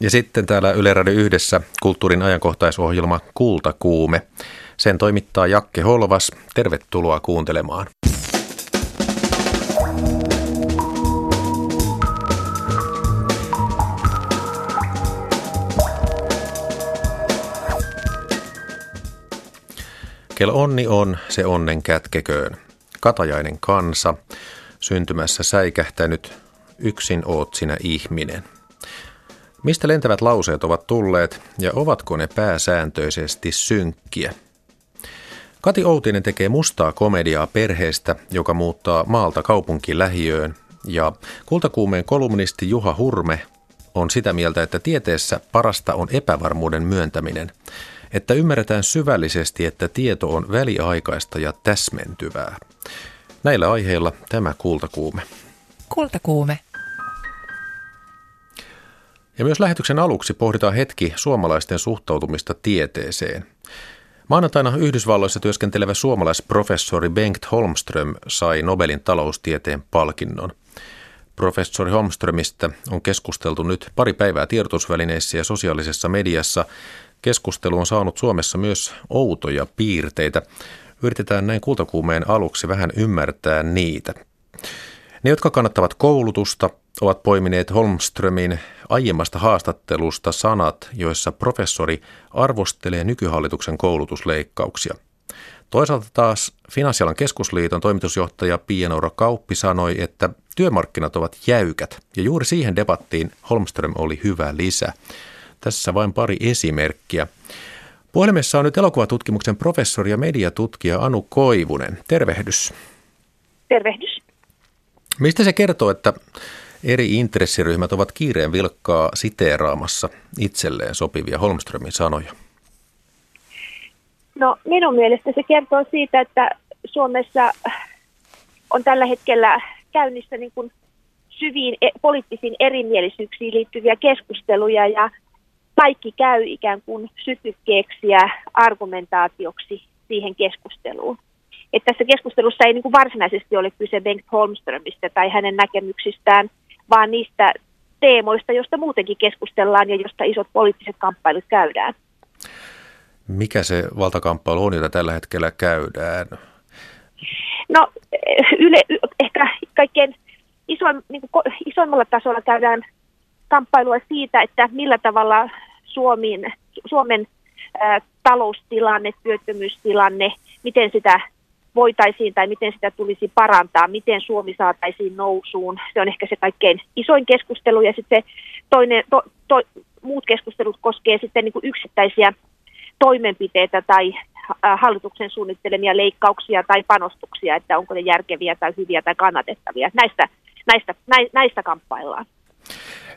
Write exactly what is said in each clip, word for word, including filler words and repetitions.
Ja sitten täällä Yle Radio Yhdessä kulttuurin ajankohtaisohjelma Kultakuume. Sen toimittaa Jakke Holvas. Tervetuloa kuuntelemaan. Kel onni on, se onnen kätkeköön. Katajainen kansa, syntymässä säikähtänyt, yksin oot sinä ihminen. Mistä lentävät lauseet ovat tulleet ja ovatko ne pääsääntöisesti synkkiä? Kati Outinen tekee mustaa komediaa perheestä, joka muuttaa maalta kaupunkilähiöön. Ja Kultakuumeen kolumnisti Juha Hurme on sitä mieltä, että tieteessä parasta on epävarmuuden myöntäminen. Että ymmärretään syvällisesti, että tieto on väliaikaista ja täsmentyvää. Näillä aiheilla tämä Kultakuume. Kultakuume. Ja myös lähetyksen aluksi pohditaan hetki suomalaisten suhtautumista tieteeseen. Maanantaina Yhdysvalloissa työskentelevä suomalaisprofessori Bengt Holmström sai Nobelin taloustieteen palkinnon. Professori Holmströmistä on keskusteltu nyt pari päivää tiedotusvälineissä ja sosiaalisessa mediassa. Keskustelu on saanut Suomessa myös outoja piirteitä. Yritetään näin Kultakuumeen aluksi vähän ymmärtää niitä. Ne, jotka kannattavat koulutusta, ovat poimineet Holmströmin aiemmasta haastattelusta sanat, joissa professori arvostelee nykyhallituksen koulutusleikkauksia. Toisaalta taas Finanssialan keskusliiton toimitusjohtaja Pia-Noora Kauppi sanoi, että työmarkkinat ovat jäykät, ja juuri siihen debattiin Holmström oli hyvä lisä. Tässä vain pari esimerkkiä. Puhelimessa on nyt elokuvatutkimuksen professori ja mediatutkija Anu Koivunen. Tervehdys. Tervehdys. Mistä se kertoo, että eri intressiryhmät ovat kiireen vilkkaa siteeraamassa itselleen sopivia Holmströmin sanoja? No, minun mielestä se kertoo siitä, että Suomessa on tällä hetkellä käynnissä niin kuin syviin poliittisiin erimielisyyksiin liittyviä keskusteluja ja kaikki käy ikään kuin sytykkeeksi ja argumentaatioksi siihen keskusteluun. Että tässä keskustelussa ei niin kuin varsinaisesti ole kyse Bengt Holmströmistä tai hänen näkemyksistään, vaan niistä teemoista, joista muutenkin keskustellaan ja joista isot poliittiset kamppailut käydään. Mikä se valtakamppailu on, jota tällä hetkellä käydään? No yle, ehkä kaikkein iso, niin kuin isommalla tasolla käydään kamppailua siitä, että millä tavalla Suomen, Suomen ä, taloustilanne, työttömyystilanne, miten sitä voitaisiin tai miten sitä tulisi parantaa, miten Suomi saataisiin nousuun. Se on ehkä se kaikkein isoin keskustelu ja sitten se toinen, to, to, muut keskustelut koskee sitten niin kuin yksittäisiä toimenpiteitä tai hallituksen suunnittelemia leikkauksia tai panostuksia, että onko ne järkeviä tai hyviä tai kannatettavia. Näistä, näistä, nä, näistä kamppaillaan.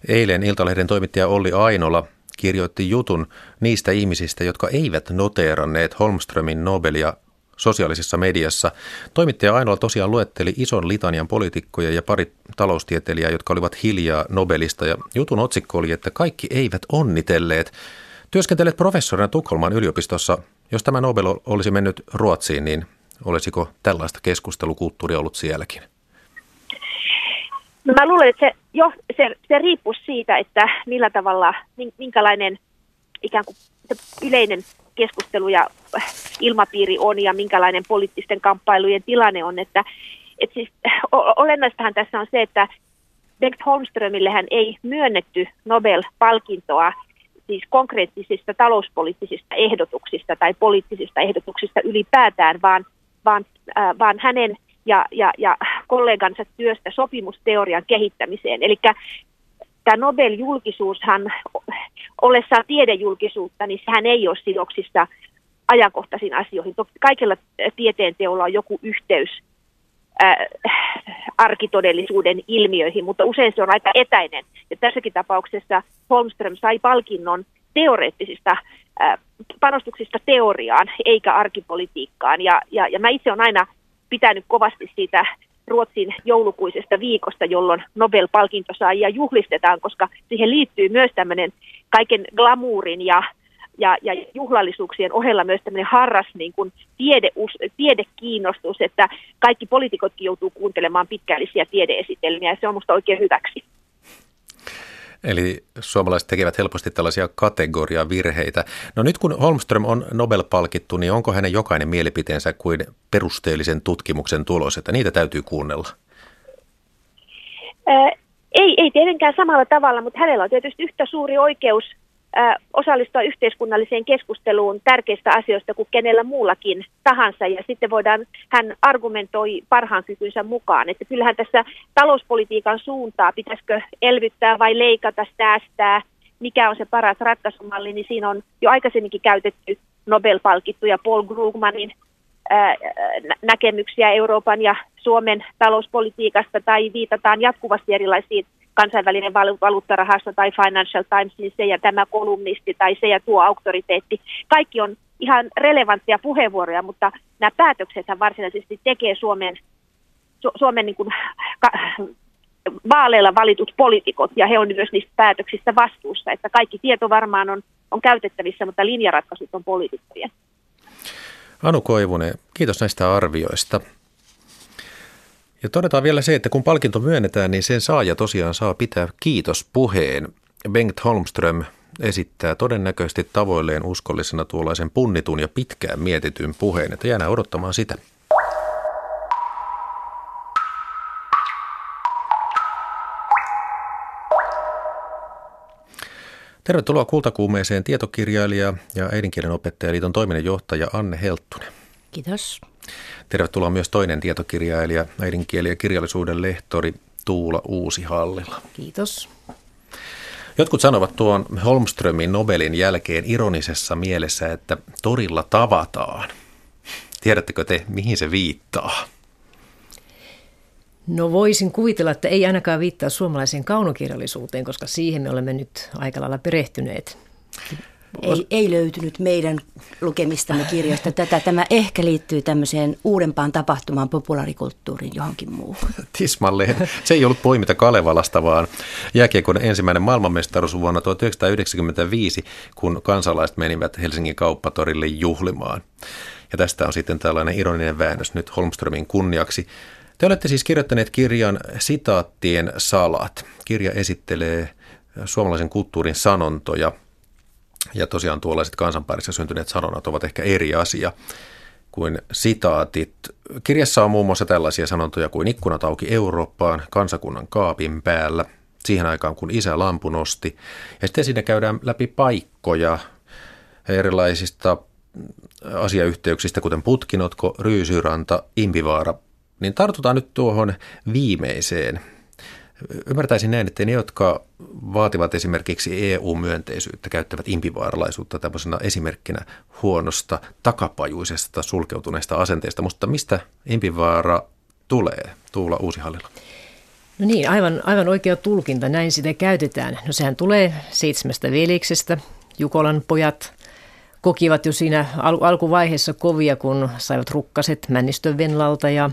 Eilen Iltalehden toimittaja Olli Ainola kirjoitti jutun niistä ihmisistä, jotka eivät noteeranneet Holmströmin Nobelia sosiaalisessa mediassa. Toimittaja Ainola tosiaan luetteli ison litanian poliitikkoja ja pari taloustieteilijää, jotka olivat hiljaa Nobelista. Ja jutun otsikko oli, että kaikki eivät onnitelleet. Työskentelet professorina Tukholman yliopistossa. Jos tämä Nobel olisi mennyt Ruotsiin, niin olisiko tällaista keskustelukulttuuria ollut sielläkin? No mä luulen, että se, jo, se, se riippuu siitä, että millä tavalla, minkälainen ikään kuin yleinen keskustelu ja ilmapiiri on ja minkälainen poliittisten kamppailujen tilanne on. Että, et siis, olennaistahan tässä on se, että Bengt Holmströmillehän ei myönnetty Nobel-palkintoa siis konkreettisista talouspoliittisista ehdotuksista tai poliittisista ehdotuksista ylipäätään, vaan, vaan, äh, vaan hänen Ja, ja, ja kollegansa työstä sopimusteorian kehittämiseen. Eli tämä Nobel-julkisuushan, ollessaan tiedejulkisuutta, niin sehän ei ole sidoksissa ajankohtaisiin asioihin. Kaikilla tieteenteolla on joku yhteys ää, arkitodellisuuden ilmiöihin, mutta usein se on aika etäinen. Ja tässäkin tapauksessa Holmström sai palkinnon teoreettisista ää, panostuksista teoriaan, eikä arkipolitiikkaan. Ja, ja, ja mä itse olen aina pitänyt kovasti siitä Ruotsin joulukuisesta viikosta, jolloin Nobel-palkintosaajia juhlistetaan, koska siihen liittyy myös tämmöinen kaiken glamuurin ja, ja, ja juhlallisuuksien ohella myös tämmöinen harras niin kuin tiede, tiedekiinnostus, että kaikki poliitikotkin joutuu kuuntelemaan pitkällisiä tiedeesitelmiä ja se on musta oikein hyväksi. Eli suomalaiset tekevät helposti tällaisia kategoriavirheitä. No nyt kun Holmström on Nobel-palkittu, niin onko hänen jokainen mielipiteensä kuin perusteellisen tutkimuksen tulos, että niitä täytyy kuunnella? Ää, ei, ei tietenkään samalla tavalla, mutta hänellä on tietysti yhtä suuri oikeus ää, osallistua yhteiskunnalliseen keskusteluun tärkeistä asioista kuin kenellä muullakin tahansa. Ja sitten voidaan, hän argumentoi parhaan kykynsä mukaan, että kyllähän tässä talouspolitiikan suuntaa, pitäisikö elvyttää vai leikata, säästää, mikä on se paras ratkaisumalli, niin siinä on jo aikaisemminkin käytetty Nobel-palkittuja Paul Krugmanin näkemyksiä Euroopan ja Suomen talouspolitiikasta tai viitataan jatkuvasti erilaisiin kansainvälinen valuuttarahasto tai Financial Times, niin se ja tämä kolumnisti tai se ja tuo auktoriteetti. Kaikki on ihan relevanttia puheenvuoroja, mutta nämä päätöksethän varsinaisesti tekee Suomen, Su- Suomen niin kuin ka- vaaleilla valitut poliitikot ja he on myös niistä päätöksistä vastuussa, että kaikki tieto varmaan on, on käytettävissä, mutta linjaratkaisut on poliitikkojen. Anu Koivunen, kiitos näistä arvioista. Ja todetaan vielä se, että kun palkinto myönnetään, niin sen saaja tosiaan saa pitää kiitospuheen. Bengt Holmström esittää todennäköisesti tavoilleen uskollisena tuollaisen punnitun ja pitkään mietityn puheen, että jäädään odottamaan sitä. Tervetuloa Kultakuumeeseen tietokirjailija ja äidinkielen opettajaliiton toiminnanjohtaja Anne Helttunen. Kiitos. Tervetuloa myös toinen tietokirjailija, äidinkieli- ja kirjallisuuden lehtori Tuula Uusi-Hallila. Kiitos. Jotkut sanovat tuon Holmströmin Nobelin jälkeen ironisessa mielessä, että torilla tavataan. Tiedättekö te, mihin se viittaa? No voisin kuvitella, että ei ainakaan viittaa suomalaiseen kaunokirjallisuuteen, koska siihen me olemme nyt aika lailla perehtyneet. Ei, ei löytynyt meidän lukemistamme kirjoista tätä. Tämä ehkä liittyy tämmöiseen uudempaan tapahtumaan, populaarikulttuuriin, johonkin muuhun. Tismalleen. Se ei ollut poiminta Kalevalasta, vaan jääkiekon ensimmäinen maailmanmestaruus vuonna tuhatyhdeksänsataayhdeksänkymmentäviisi, kun kansalaiset menivät Helsingin kauppatorille juhlimaan. Ja tästä on sitten tällainen ironinen väännös nyt Holmströmin kunniaksi. Te olette siis kirjoittaneet kirjan Sitaattien salat. Kirja esittelee suomalaisen kulttuurin sanontoja. Ja tosiaan tuollaiset kansanparissa syntyneet sanonnat ovat ehkä eri asia kuin sitaatit. Kirjassa on muun muassa tällaisia sanontoja kuin ikkunat auki Eurooppaan, kansakunnan kaapin päällä, siihen aikaan kun isä lampun nosti. Ja sitten siinä käydään läpi paikkoja erilaisista asiayhteyksistä, kuten Putkinotko, Ryysyranta, Impivaara. Niin tartutaan nyt tuohon viimeiseen. Ymmärtäisin näin, että ne, jotka vaativat esimerkiksi E U-myönteisyyttä, käyttävät impivaaralaisuutta tämmöisenä esimerkkinä huonosta, takapajuisesta, sulkeutuneesta asenteesta. Mutta mistä Impivaara tulee, Tuula Uusi-Hallila? No niin, aivan, aivan oikea tulkinta, näin sitä käytetään. No sehän tulee Seitsemästä veljeksestä. Jukolan pojat kokivat jo siinä al- alkuvaiheessa kovia, kun saivat rukkaset Männistön Venlalta ja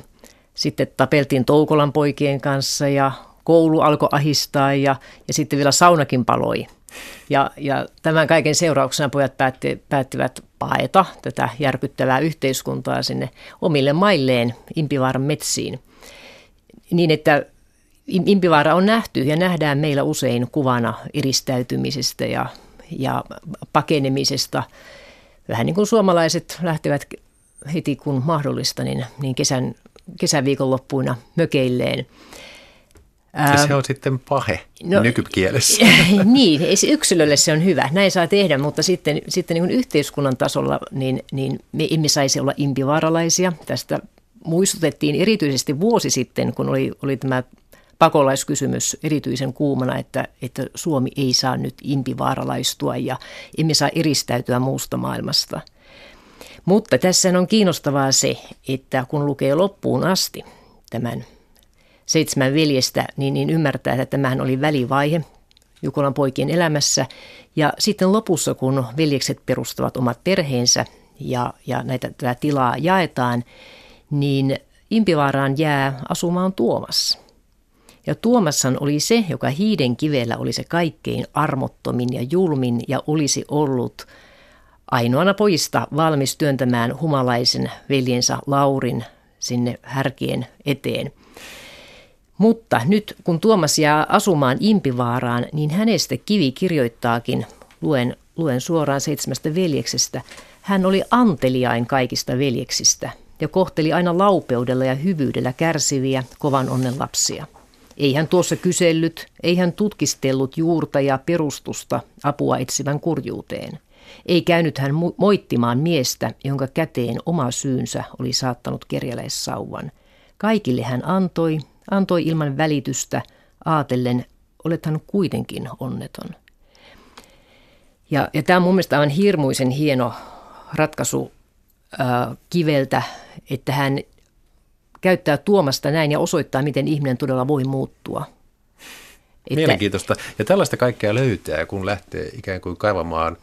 sitten tapeltiin Toukolan poikien kanssa ja koulu alkoi ahistaa ja, ja sitten vielä saunakin paloi. Ja, ja tämän kaiken seurauksena pojat päätti, päättivät paeta tätä järkyttävää yhteiskuntaa sinne omille mailleen Impivaaran metsiin. Niin, että Impivaara on nähty ja nähdään meillä usein kuvana eristäytymisestä ja, ja pakenemisesta. Vähän niin kuin suomalaiset lähtevät heti kun mahdollista, niin, niin kesän kesäviikonloppuina mökeilleen. Ja se on sitten pahe no, nykykielessä. Niin, yksilölle se on hyvä. Näin saa tehdä, mutta sitten, sitten niin kuin yhteiskunnan tasolla niin, niin me emme saisi olla impivaaralaisia. Tästä muistutettiin erityisesti vuosi sitten, kun oli, oli tämä pakolaiskysymys erityisen kuumana, että, että Suomi ei saa nyt impivaaralaistua ja emme saa eristäytyä muusta maailmasta. Mutta tässä on kiinnostavaa se, että kun lukee loppuun asti tämän Seitsemän veljestä, niin, niin ymmärtää, että tämähän oli välivaihe Jukolan poikien elämässä. Ja sitten lopussa, kun veljekset perustavat omat perheensä ja, ja näitä, tätä tilaa jaetaan, niin Impivaaraan jää asumaan Tuomas. Ja Tuomashan oli se, joka hiiden kivellä oli se kaikkein armottomin ja julmin ja olisi ollut ainoana pojista valmis työntämään humalaisen veljensä Laurin sinne härkien eteen. Mutta nyt kun Tuomas jää asumaan Impivaaraan, niin hänestä Kivi kirjoittaakin, luen, luen suoraan Seitsemästä veljeksestä, hän oli anteliain kaikista veljeksistä ja kohteli aina laupeudella ja hyvyydellä kärsiviä kovan onnen lapsia. Ei hän tuossa kysellyt, ei hän tutkistellut juurta ja perustusta apua etsivän kurjuuteen. Ei käynyt hän moittimaan miestä, jonka käteen oma syynsä oli saattanut kerjäläissauvan. Kaikille hän antoi, antoi ilman välitystä, aatellen, olethan kuitenkin onneton. Ja, ja tämä on mun mielestä aivan hirmuisen hieno ratkaisu äh, Kiveltä, että hän käyttää Tuomasta näin ja osoittaa, miten ihminen todella voi muuttua. Että mielenkiintoista. Ja tällaista kaikkea löytää, kun lähtee ikään kuin kaivamaan,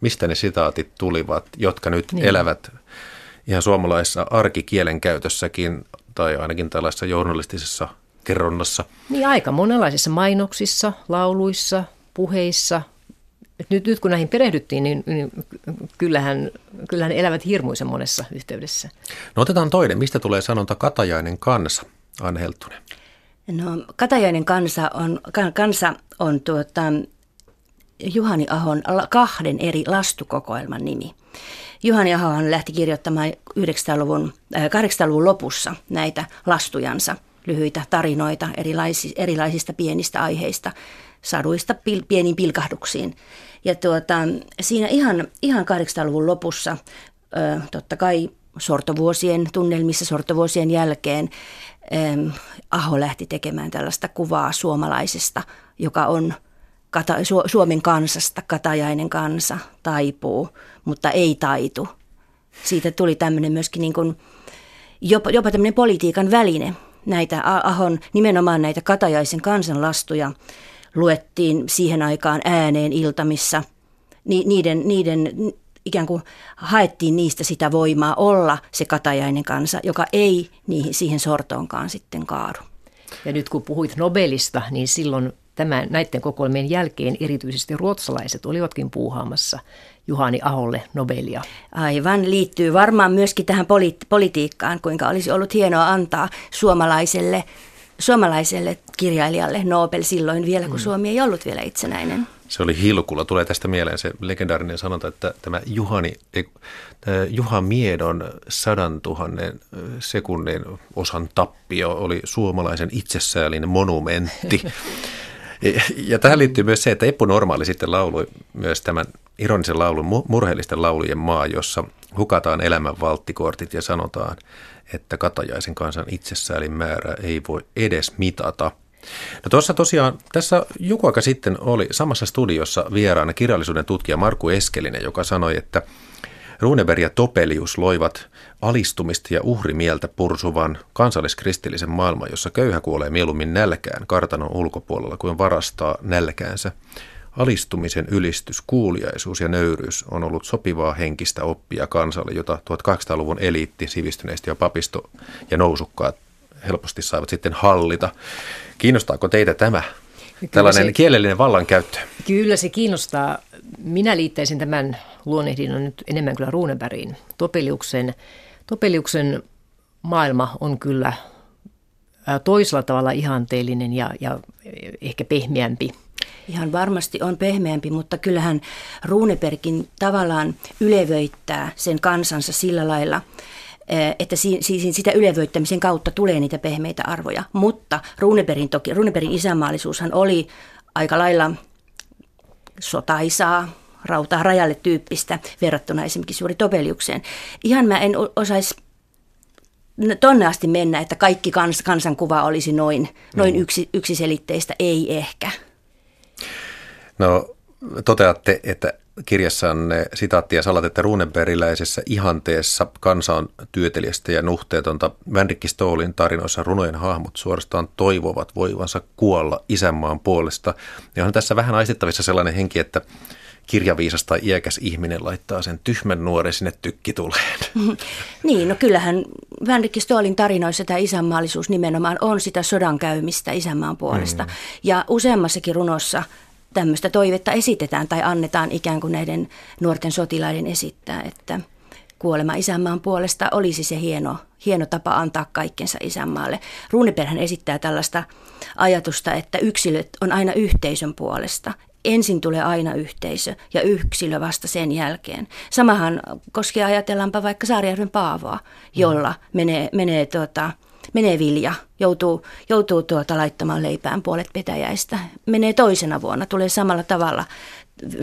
mistä ne sitaatit tulivat, jotka nyt niin elävät ihan suomalaisessa arkikielen käytössäkin tai ainakin tällaisessa journalistisessa kerronnassa. Niin aika monenlaisissa mainoksissa, lauluissa, puheissa. Nyt, nyt kun näihin perehdyttiin, niin, niin kyllähän, kyllähän elävät hirmuisen monessa yhteydessä. No otetaan toinen. Mistä tulee sanonta katajainen kansa, Anne Helttunen? No katajainen kansa on, kansa on tuota, Juhani Ahon kahden eri lastukokoelman nimi. Juhani Ahohan lähti kirjoittamaan kahdeksankymmentäluvun lopussa näitä lastujansa, lyhyitä tarinoita erilaisista, erilaisista pienistä aiheista, saduista pil, pieniin pilkahduksiin. Ja tuota, siinä ihan, ihan kahdeksankymmentäluvun lopussa, totta kai sortovuosien tunnelmissa, sortovuosien jälkeen, Aho lähti tekemään tällaista kuvaa suomalaisesta, joka on Suomen kansasta, katajainen kansa taipuu, mutta ei taitu. Siitä tuli tämmöinen myöskin niin kuin jopa, jopa tämmöinen politiikan väline. Näitä Ahon, nimenomaan näitä katajaisen kansan lastuja luettiin siihen aikaan ääneen iltamissa. Ni, niiden, niiden ikään kuin haettiin niistä sitä voimaa olla se katajainen kansa, joka ei niihin, siihen sortoonkaan sitten kaadu. Ja nyt kun puhuit Nobelista, niin silloin Tämän, näiden kokoelmien jälkeen erityisesti ruotsalaiset olivatkin puuhaamassa Juhani Aholle Nobelia. Aivan, liittyy varmaan myöskin tähän poli- politiikkaan, kuinka olisi ollut hienoa antaa suomalaiselle, suomalaiselle kirjailijalle Nobel silloin vielä, kun Suomi ei ollut vielä itsenäinen. Se oli hilkulla. Tulee tästä mieleen se legendaarinen sanonta, että tämä, Juhani, tämä Juha Miedon sadantuhannen sekunnin osan tappio oli suomalaisen itsesäälin monumentti. Ja tähän liittyy myös se, että Eppu Normaali sitten laului myös tämän ironisen laulun Murheellisten laulujen maa, jossa hukataan elämän valttikortit ja sanotaan, että katajaisen kansan itsesäälin määrä ei voi edes mitata. No tuossa tosiaan, tässä joku aika sitten oli samassa studiossa vieraana kirjallisuuden tutkija Markku Eskelinen, joka sanoi, että Runeberg ja Topelius loivat alistumista ja uhrimieltä pursuvan kansalliskristillisen maailman, jossa köyhä kuolee mieluummin nälkään kartanon ulkopuolella kuin varastaa nälkäänsä. Alistumisen ylistys, kuuliaisuus ja nöyryys on ollut sopivaa henkistä oppia kansalle, jota tuhatkahdeksansataaluvun eliitti, sivistyneistä ja papisto ja nousukkaat helposti saivat sitten hallita. Kiinnostaako teitä tämä? Kyllä tällainen se, kielellinen vallankäyttö. Kyllä se kiinnostaa. Minä liittäisin tämän luonnehdinnon nyt enemmän kyllä Runebergiin. Topeliuksen, Topeliuksen maailma on kyllä toisella tavalla ihanteellinen ja, ja ehkä pehmeämpi. Ihan varmasti on pehmeämpi, mutta kyllähän Runebergin tavallaan ylevöittää sen kansansa sillä lailla, että sitä ylevöittämisen kautta tulee niitä pehmeitä arvoja. Mutta Runebergin, toki, Runebergin isänmaallisuushan oli aika lailla sotaisaa, rautaa rajalle tyyppistä verrattuna esimerkiksi juuri Topeliukseen. Ihan mä en osaisi tonne asti mennä, että kaikki kans, kansankuva olisi noin, noin yksi, yksiselitteistä, ei ehkä. No toteatte, että kirjassanne Sitaattien salat, että runebergiläisessä ihanteessa kansa on työtelijästä ja nuhteetonta. Vänrikki Stoolin tarinoissa runojen hahmot suorastaan toivovat voivansa kuolla isänmaan puolesta. Ja on tässä vähän aistittavissa sellainen henki, että kirjaviisas tai iäkäs ihminen laittaa sen tyhmän nuoren sinne tykkituleen. Niin, no kyllähän Vänrikki Stoolin tarinoissa tämä isänmaallisuus nimenomaan on sitä sodan käymistä isänmaan puolesta. Mm. Ja useammassakin runossa tämmöistä toivetta esitetään tai annetaan ikään kuin näiden nuorten sotilaiden esittää, että kuolema isänmaan puolesta olisi se hieno, hieno tapa antaa kaikkensa isänmaalle. Runeberghän esittää tällaista ajatusta, että yksilöt on aina yhteisön puolesta. Ensin tulee aina yhteisö ja yksilö vasta sen jälkeen. Samahan koskee, ajatellaanpa vaikka Saarijärven Paavoa, jolla mm. menee, menee, tuota, menee vilja, joutuu, joutuu tuota laittamaan leipään puolet petäjäistä. Menee toisena vuonna, tulee samalla tavalla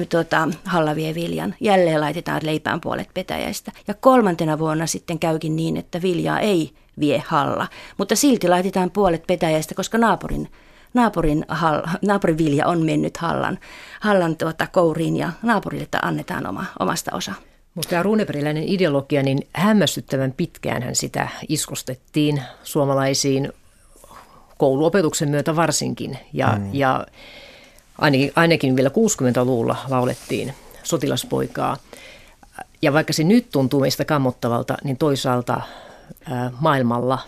tuota, halla vie viljan, jälleen laitetaan leipään puolet petäjäistä. Ja kolmantena vuonna sitten käykin niin, että viljaa ei vie halla, mutta silti laitetaan puolet petäjäistä, koska naapurin Naapurin, hal, naapurin vilja on mennyt hallan, hallan tuota kouriin ja naapurille annetaan oma, omasta osa. Mutta tämä runebergiläinen ideologia, niin hämmästyttävän pitkäänhän sitä iskostettiin suomalaisiin kouluopetuksen myötä varsinkin. Ja, mm. ja ainakin, ainakin vielä kuusikymmentäluvulla laulettiin sotilaspoikaa. Ja vaikka se nyt tuntuu meistä kammottavalta, niin toisaalta ää, maailmalla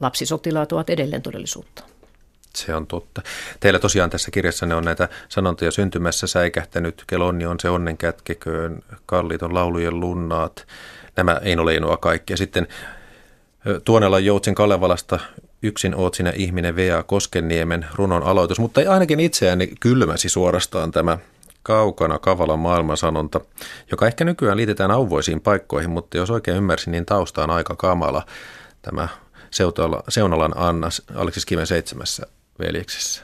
lapsisotilaat ovat edelleen todellisuutta. Se on totta. Teillä tosiaan tässä kirjassanne on näitä sanontoja syntymässä: säikähtänyt kelonni on se onnen kätkeköön, kalliit on laulujen lunnaat, nämä Eino Leinoa kaikki. Ja sitten Tuonella joutsin Kalevalasta, yksin oot sinä ihminen, V A. Koskenniemen runon aloitus. Mutta ainakin itseäni kylmäsi suorastaan tämä kaukana Kavalan maailmansanonta, joka ehkä nykyään liitetään auvoisiin paikkoihin, mutta jos oikein ymmärsin, niin tausta on aika kamala tämä Seunalan Anna Aleksis Kiven Seitsemässä veljeksessä.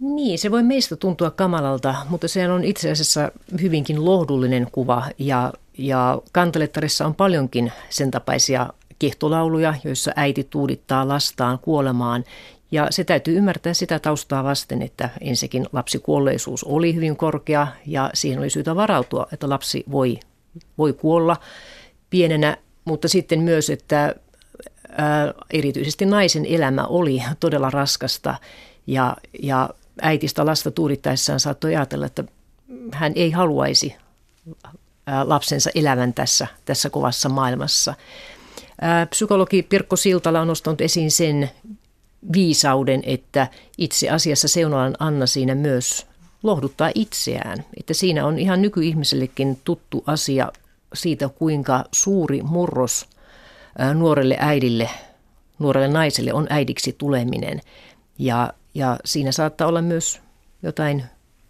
Niin, se voi meistä tuntua kamalalta, mutta se on itse asiassa hyvinkin lohdullinen kuva. Ja, ja kantelettarissa on paljonkin sen tapaisia kehtolauluja, joissa äiti tuudittaa lastaan kuolemaan. Ja se täytyy ymmärtää sitä taustaa vasten, että ensikin lapsikuolleisuus oli hyvin korkea ja siihen oli syytä varautua, että lapsi voi, voi kuolla pienenä, mutta sitten myös, että Ää, erityisesti naisen elämä oli todella raskasta ja, ja äitistä lasta tuudittaessaan saattoi ajatella, että hän ei haluaisi ää, lapsensa elävän tässä, tässä kovassa maailmassa. Ää, psykologi Pirkko Siltala on nostanut esiin sen viisauden, että itse asiassa Seunalan Anna siinä myös lohduttaa itseään, että siinä on ihan nykyihmisellekin tuttu asia siitä, kuinka suuri murros nuorelle äidille, nuorelle naiselle on äidiksi tuleminen. Ja, ja siinä saattaa olla myös jotain,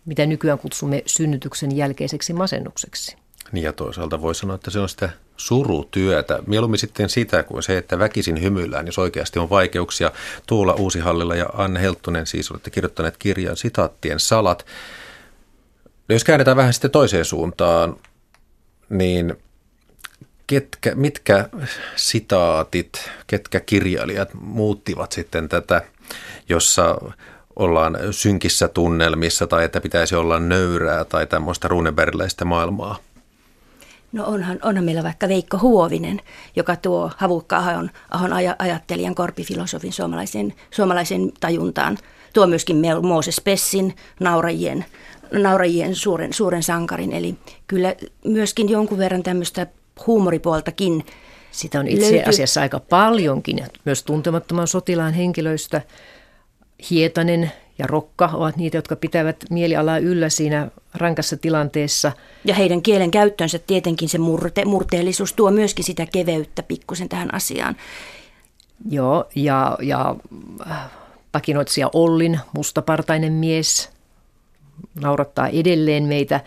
mitä nykyään kutsumme synnytyksen jälkeiseksi masennukseksi. Niin, ja toisaalta voi sanoa, että se on sitä surutyötä. Mieluummin sitten sitä kuin se, että väkisin hymyillään, jos oikeasti on vaikeuksia. Tuula Uusi-Hallila ja Anne Helttunen siis olette kirjoittaneet kirjan Sitaattien salat. Jos käännetään vähän sitten toiseen suuntaan, niin Ketkä, mitkä sitaatit, ketkä kirjailijat muuttivat sitten tätä, jossa ollaan synkissä tunnelmissa tai että pitäisi olla nöyrää tai tämmöistä runebergiläistä maailmaa? No onhan, onhan meillä vaikka Veikko Huovinen, joka tuo Havukka Ahon, Ahon ajattelijan korpifilosofin suomalaisen, suomalaisen tajuntaan. Tuo myöskin Mooses Pessin naurajien, naurajien suuren, suuren sankarin, eli kyllä myöskin jonkun verran tämmöistä huumoripuoltakin. Sitä on itse löytyy. asiassa aika paljonkin, myös tuntemattoman sotilaan henkilöistä. Hietanen ja Rokka ovat niitä, jotka pitävät mielialaa yllä siinä rankassa tilanteessa. Ja heidän kielen käyttöönsä tietenkin se murte, murteellisuus tuo myöskin sitä keveyttä pikkusen tähän asiaan. Joo, ja, ja pakinoitsija Ollin mustapartainen mies naurattaa edelleen meitä.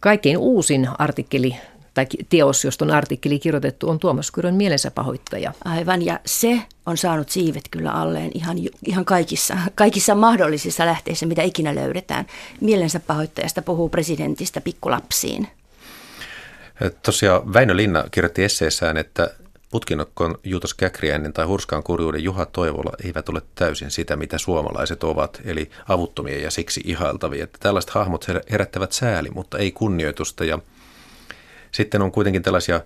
Kaikkein uusin artikkeli tai teos, josta on artikkeli kirjoitettu, on Tuomas Kyrön Mielensä pahoittaja. Aivan, ja se on saanut siivet kyllä alleen ihan, ihan kaikissa, kaikissa mahdollisissa lähteissä, mitä ikinä löydetään. Mielensä pahoittajasta puhuu presidentistä pikkulapsiin. Tosiaan Väinö Linna kirjoitti esseessään, että Putkinokon Juutas Käkriäinen tai Hurskaan kurjuuden Juha Toivola eivät ole täysin sitä, mitä suomalaiset ovat, eli avuttomia ja siksi ihailtavia. Että tällaiset hahmot herättävät sääli, mutta ei kunnioitusta, ja sitten on kuitenkin tällaisia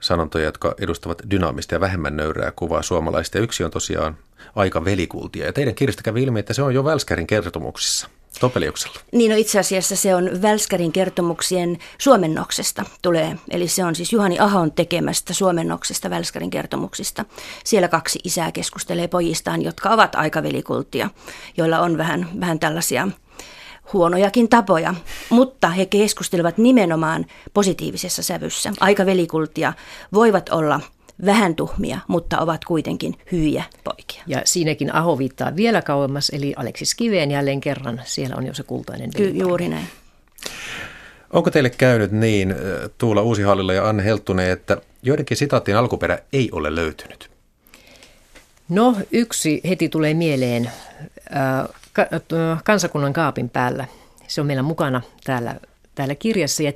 sanontoja, jotka edustavat dynaamista ja vähemmän nöyrää kuvaa suomalaista. Yksi on tosiaan aika velikultia. Ja teidän kirjasta kävi ilmi, että se on jo Välskärin kertomuksissa Topeliuksella. Niin, no itse asiassa se on Välskärin kertomuksien suomennoksesta tulee. Eli se on siis Juhani Ahon tekemästä suomennoksesta Välskärin kertomuksista. Siellä kaksi isää keskustelee pojistaan, jotka ovat aika velikultia, joilla on vähän, vähän tällaisia huonojakin tapoja, mutta he keskustelevat nimenomaan positiivisessa sävyssä. Aika velikultia voivat olla vähän tuhmia, mutta ovat kuitenkin hyviä poikia. Ja siinäkin Aho viittaa vielä kauemmas, eli Aleksis Kiveen jälleen kerran. Siellä on jo se kultainen Ky- Juuri näin. Onko teille käynyt niin, Tuula Uusi-Hallila ja Anne Helttunen, että joidenkin sitaattien alkuperä ei ole löytynyt? No, yksi heti tulee mieleen kansakunnan kaapin päällä. Se on meillä mukana täällä, täällä kirjassa ja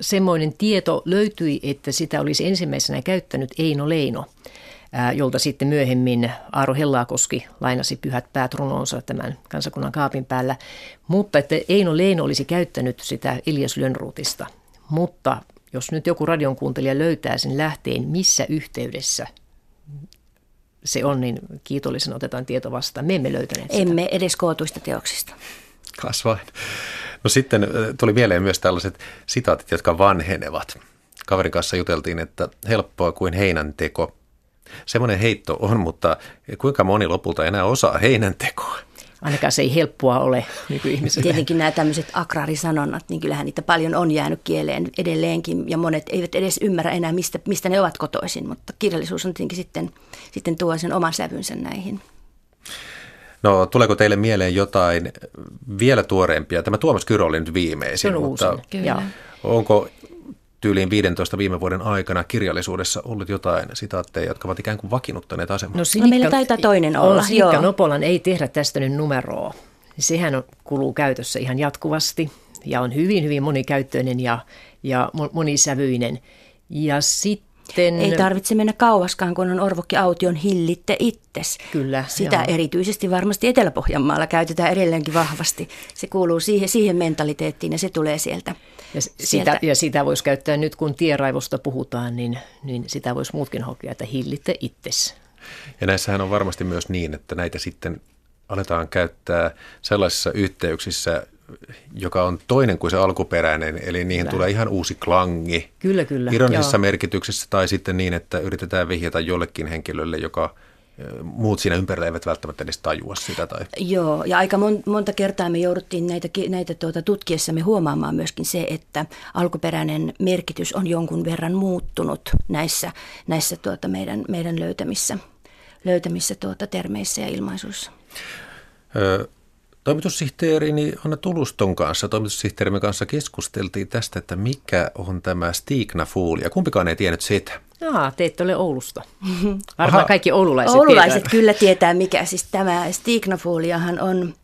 semmoinen tieto löytyi, että sitä olisi ensimmäisenä käyttänyt Eino Leino, jolta sitten myöhemmin Aaro Hellaakoski lainasi Pyhät päät -runonsa tämän kansakunnan kaapin päällä. Mutta että Eino Leino olisi käyttänyt sitä Elias Lönnrotista. Mutta jos nyt joku radion kuuntelija löytää sen lähteen, missä yhteydessä se on, niin kiitollisena otetaan tieto vastaan. Me emme löytäneet sitä. Emme edes kootuista teoksista. Kasvain. No sitten tuli mieleen myös tällaiset sitaatit, jotka vanhenevat. Kaverin kanssa juteltiin, että helppoa kuin heinänteko. Semmoinen heitto on, mutta kuinka moni lopulta enää osaa heinäntekoa? Ainakaan se ei helppoa ole nykyihmisille. Tietenkin nämä tämmöiset agraarisanonnat, niin kyllähän niitä paljon on jäänyt kieleen edelleenkin, ja monet eivät edes ymmärrä enää, mistä, mistä ne ovat kotoisin, mutta kirjallisuus on tietenkin sitten, sitten tuo sen oman sävynsä näihin. No, tuleeko teille mieleen jotain vielä tuoreempia? Tämä Tuomas Kyrö oli nyt viimeisin, on mutta uusin, onko tyyliin viidentoista viime vuoden aikana kirjallisuudessa ollut jotain sitaatteja, jotka ovat ikään kuin vakiinnuttaneet asemaa? No, sinikka, no meillä taitaa toinen olla. Sinikka Nopolan Ei tehdä tästä nyt numeroa. Sehän kuluu käytössä ihan jatkuvasti ja on hyvin, hyvin monikäyttöinen ja, ja monisävyinen. Ja sitten ei tarvitse mennä kauaskaan, kun on Orvokki Aution Hillitte itses. Kyllä. Sitä joo. Erityisesti varmasti Etelä-Pohjanmaalla käytetään edelleenkin vahvasti. Se kuuluu siihen, siihen mentaliteettiin ja se tulee sieltä. Ja sitä, ja sitä voisi käyttää nyt, kun tieraivosta puhutaan, niin, niin sitä voisi muutkin hokea, että hillitte itsesi. Ja näissähän on varmasti myös niin, että näitä sitten aletaan käyttää sellaisissa yhteyksissä, joka on toinen kuin se alkuperäinen, eli niihin kyllä tulee ihan uusi klangi. Kyllä, kyllä. Ironisessa joo merkityksessä tai sitten niin, että yritetään vihjata jollekin henkilölle, joka muut siinä ympärillä eivät välttämättä edes tajua sitä. Tai joo, ja aika monta kertaa me jouduttiin näitä, näitä tuota, tutkiessamme huomaamaan myöskin se, että alkuperäinen merkitys on jonkun verran muuttunut näissä, näissä tuota, meidän, meidän löytämissä, löytämissä tuota, termeissä ja ilmaisuissa. Öö, toimitussihteerini Anna Tuluston kanssa, toimitussihteerimme kanssa keskusteltiin tästä, että mikä on tämä Stignafoolia. Kumpikaan ei tiennyt sitä. Jaa, te ette ole Oulusta. Varmaan kaikki oululaiset Oululaiset tietävät. Kyllä tietää mikä. Siis tämä Stignafooliahan on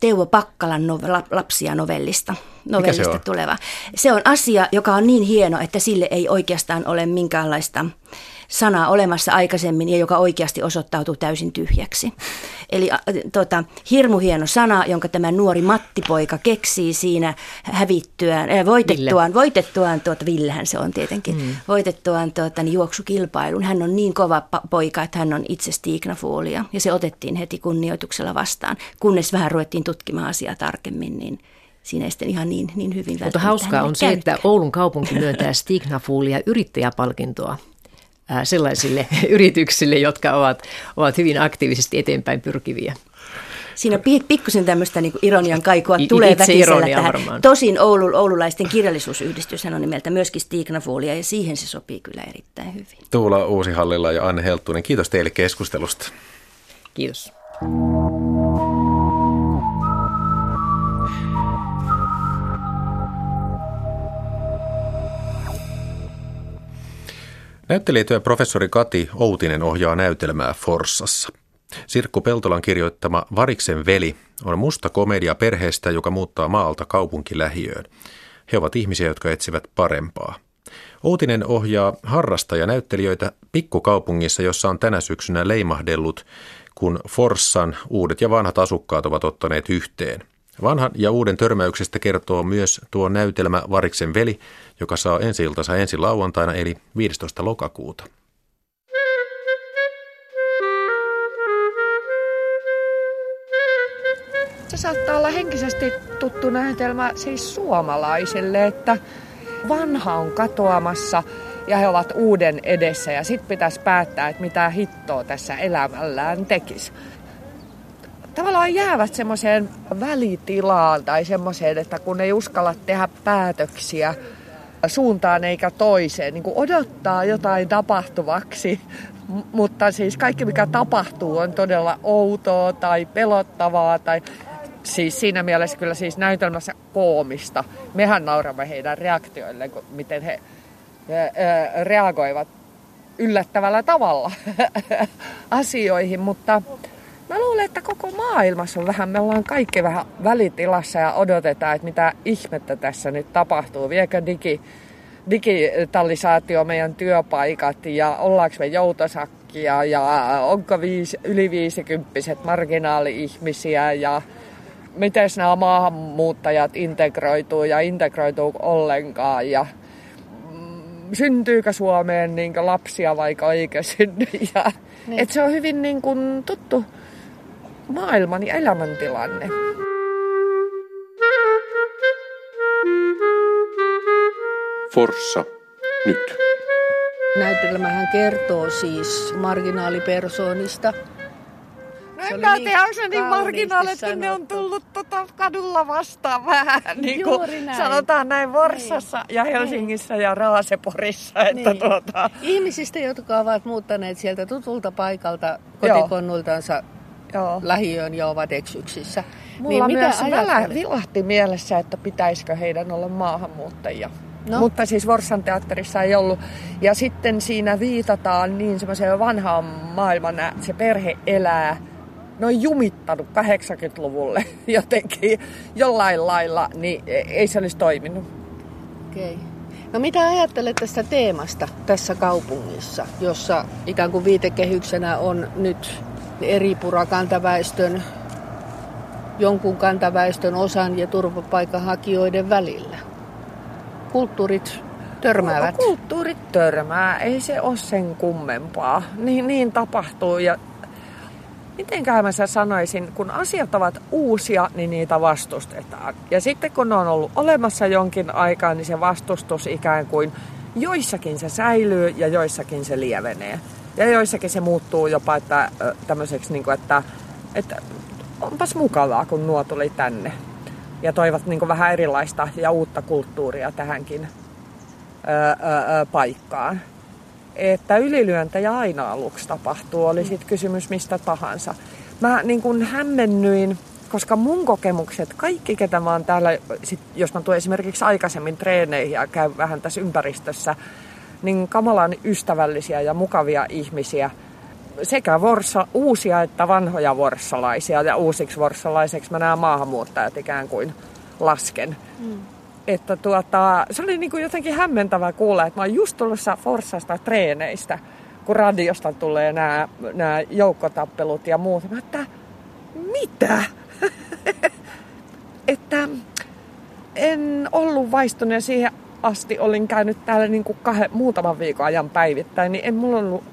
Teuvo Pakkalan nove- lapsia novellista, novellista se on? tuleva. Se on asia, joka on niin hieno, että sille ei oikeastaan ole minkäänlaista sanaa olemassa aikaisemmin ja joka oikeasti osoittautuu täysin tyhjäksi. Eli tota, hirmu hieno sana, jonka tämä nuori Matti-poika keksii siinä hävittyään, äh, voitettuaan, voitettuaan tuota, Villehän se on tietenkin, mm. voitettuaan tuota, niin juoksukilpailun. Hän on niin kova poika, että hän on itse Stignafoolia ja se otettiin heti kunnioituksella vastaan, kunnes vähän ruvettiin tutkimaan asiaa tarkemmin, niin siinä ei sitten ihan niin, niin hyvin välttämättä. Mutta hauskaa on se, että Oulun kaupunki myöntää Stignafoolia yrittäjäpalkintoa sellaisille yrityksille, jotka ovat, ovat hyvin aktiivisesti eteenpäin pyrkiviä. Siinä pikkusen tämmöistä niin kuin ironian kaikua tulee väkisellä tähän. Varmaan. Tosin Oulu, oululaisten kirjallisuusyhdistyshän on nimeltä myöskin Stignafoolia ja siihen se sopii kyllä erittäin hyvin. Tuula Uusi-Hallila ja Anne Helttunen, kiitos teille keskustelusta. Kiitos. Näyttelijätyö professori Kati Outinen ohjaa näytelmää Forssassa. Sirkku Peltolan kirjoittama Variksen veli on musta komedia perheestä, joka muuttaa maalta kaupunkilähiöön. He ovat ihmisiä, jotka etsivät parempaa. Outinen ohjaa harrastajanäyttelijöitä pikkukaupungissa, jossa on tänä syksynä leimahdellut, kun Forssan uudet ja vanhat asukkaat ovat ottaneet yhteen. Vanhan ja uuden törmäyksestä kertoo myös tuo näytelmä Variksen veli, joka saa ensi-iltansa ensi lauantaina eli viidestoista lokakuuta. Se saattaa olla henkisesti tuttu näytelmä siis suomalaisille, että vanha on katoamassa ja he ovat uuden edessä ja sitten pitäisi päättää, että mitä hittoa tässä elämällään tekisi. tavallaan jäävät semmoiseen välitilaan tai semmoiseen, että kun ei uskalla tehdä päätöksiä suuntaan eikä toiseen, niin kuin odottaa jotain tapahtuvaksi. Mutta siis kaikki, mikä tapahtuu, on todella outoa tai pelottavaa tai siis siinä mielessä kyllä siis näytelmässä koomista. Mehän nauramme heidän reaktioilleen, miten he reagoivat yllättävällä tavalla asioihin, mutta mä luulen, että koko maailmassa on vähän, me ollaan kaikki vähän välitilassa ja odotetaan, että mitä ihmettä tässä nyt tapahtuu. Viekö digi, digitalisaatio meidän työpaikat ja ollaanko me joutosakkia ja onko viis, yli viisikymppiset marginaali-ihmisiä ja miten nämä maahanmuuttajat integroituu ja integroituu ollenkaan ja syntyykö Suomeen niin kuin lapsia vaikka eikä synny. Ja, niin. Et se on hyvin niin kuin tuttu maailman ja elämäntilanne. Forssa nyt. Näytelmähän kertoo siis marginaalipersoonista. En mä tiedä, onko se niin marginaali, että ne on tullut tota kadulla vastaan vähän, niin kuin näin. Sanotaan näin Forssassa niin. Ja Helsingissä niin. Ja Raaseporissa. Että niin. tuota... Ihmisistä, jotka ovat muuttaneet sieltä tutulta paikalta kotikonnultansa Joo. lähiöön ja ovat eksyksissä. Mulla niin myös välä, vilahti mielessä, että pitäisikö heidän olla maahanmuuttajia. No. Mutta siis Forssan teatterissa ei ollut. Ja sitten siinä viitataan niin semmoiseen vanhaan maailman, se perhe elää. Ne on jumittanut kahdeksankymmentäluvulle jotenkin jollain lailla, niin ei se olisi toiminut. Okei. No mitä ajattelet tästä teemasta tässä kaupungissa, jossa ikään kuin viitekehyksenä on nyt eri purakantaväestön, jonkun kantaväestön osan ja turvapaikanhakijoiden välillä? Kulttuurit törmäävät. Kulttuurit törmää, ei se ole sen kummempaa. Niin, niin tapahtuu ja... Mitenköhän mä sanoisin, kun asiat ovat uusia, niin niitä vastustetaan. Ja sitten kun ne on ollut olemassa jonkin aikaa, niin se vastustus ikään kuin joissakin se säilyy ja joissakin se lievenee. Ja joissakin se muuttuu jopa että, tämmöiseksi, niin kuin, että, että onpas mukavaa, kun nuo tuli tänne. Ja toivat niin kuin vähän erilaista ja uutta kulttuuria tähänkin ö, ö, paikkaan. Että ylilyöntejä aina aluksi tapahtuu, oli sitten kysymys mistä tahansa. Mä niin kun hämmennyin, koska mun kokemukset, kaikki ketä mä oon täällä, sit, jos mä tuon esimerkiksi aikaisemmin treeneihin ja käyn vähän tässä ympäristössä, niin kamalan ystävällisiä ja mukavia ihmisiä, sekä vorsa, uusia että vanhoja vorssalaisia ja uusiksi vorssalaiseksi mä nämä maahanmuuttajat ikään kuin lasken. Mm. Että tuota, se oli niin kuin jotenkin hämmentävää kuulla, että mä oon just tulossa Forssasta treeneistä, kun radiosta tulee nämä, nämä joukkotappelut ja muuta. Mä että mitä? Että en ollut vaistunut ja siihen asti olin käynyt täällä niin kuin kahden, muutaman viikon ajan päivittäin, niin en mulla ollut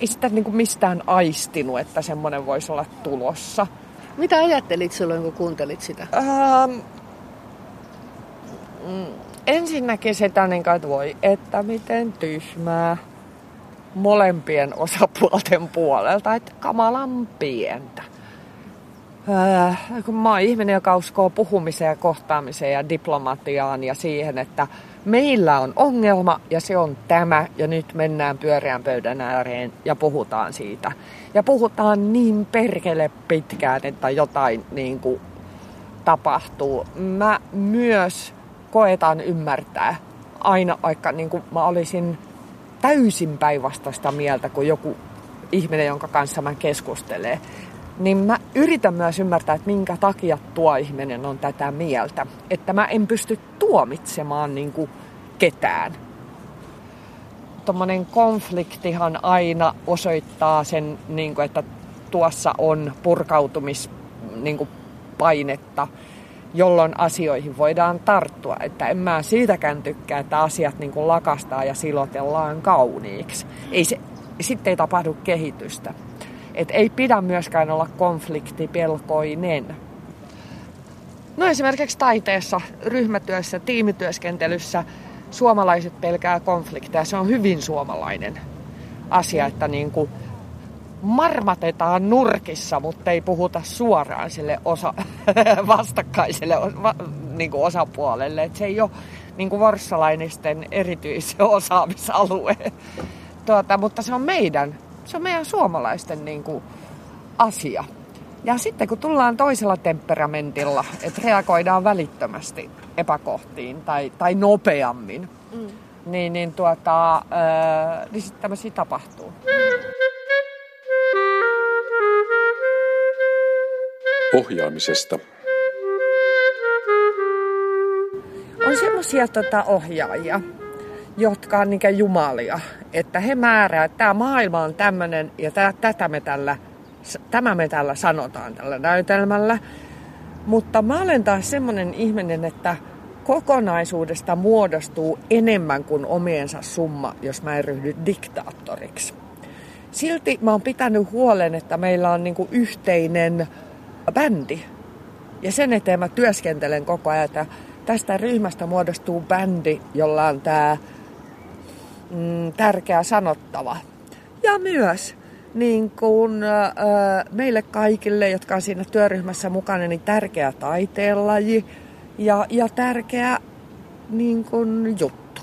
ei sitä niin kuin mistään aistinut, että semmoinen voisi olla tulossa. Mitä ajattelit silloin, kun kuuntelit sitä? Ähm, Ensinnäkin sitä niin kuin, että voi, että miten tyhmää molempien osapuolten puolelta, että kamalan pientä. Öö, kun mä oon ihminen, joka uskoo puhumiseen ja kohtaamiseen ja diplomatiaan ja siihen, että meillä on ongelma ja se on tämä ja nyt mennään pyöreän pöydän ääreen ja puhutaan siitä. Ja puhutaan niin perkele pitkään, että jotain niin kuin, tapahtuu. Mä myös... Koetaan ymmärtää aina, vaikka niin kuin mä olisin täysin päinvastaista mieltä kuin joku ihminen, jonka kanssa mä keskustelen. Niin mä yritän myös ymmärtää, että minkä takia tuo ihminen on tätä mieltä. Että mä en pysty tuomitsemaan niin kuin ketään. Tuommoinen konfliktihan aina osoittaa sen, niin kuin, että tuossa on purkautumispainetta. Jolloin asioihin voidaan tarttua. Että en mä siitäkään tykkää, että asiat niin kuin lakastaan ja silotellaan kauniiksi. Ei se, sitten ei tapahdu kehitystä. Et ei pidä myöskään olla konfliktipelkoinen. No esimerkiksi taiteessa, ryhmätyössä, tiimityöskentelyssä suomalaiset pelkää konflikteja. Se on hyvin suomalainen asia, että niin kuin marmatetaan nurkissa, mutta ei puhuta suoraan sille osa, vastakkaiselle va, niin kuin osapuolelle. Et se ei ole niin kuin forssalaisten erityisosaamisalue, tuota, mutta se on meidän, se on meidän suomalaisten niin kuin asia. Ja sitten kun tullaan toisella temperamentilla, että reagoidaan välittömästi epäkohtiin tai, tai nopeammin, mm. niin, niin, tuota, äh, niin sitten tämmöisiä tapahtuu. Ohjaamisesta. On semmoisia tota, ohjaajia, jotka on niinkä jumalia, että he määrää, että tämä maailma on tämmöinen ja tää, tätä me tällä Tämä me täällä sanotaan tällä näytelmällä, mutta mä olen taas semmoinen ihminen, että kokonaisuudesta muodostuu enemmän kuin omiensa summa, jos mä en ryhdy diktaattoriksi. Silti mä oon pitänyt huolen, että meillä on niinku yhteinen bändi ja sen eteen mä työskentelen koko ajan, että tästä ryhmästä muodostuu bändi, jolla on tää mm, tärkeä sanottava ja myös niin kuin äh, meille kaikille, jotka on siinä työryhmässä mukana, niin tärkeä taiteenlaji ja, ja tärkeä niin kuin, juttu.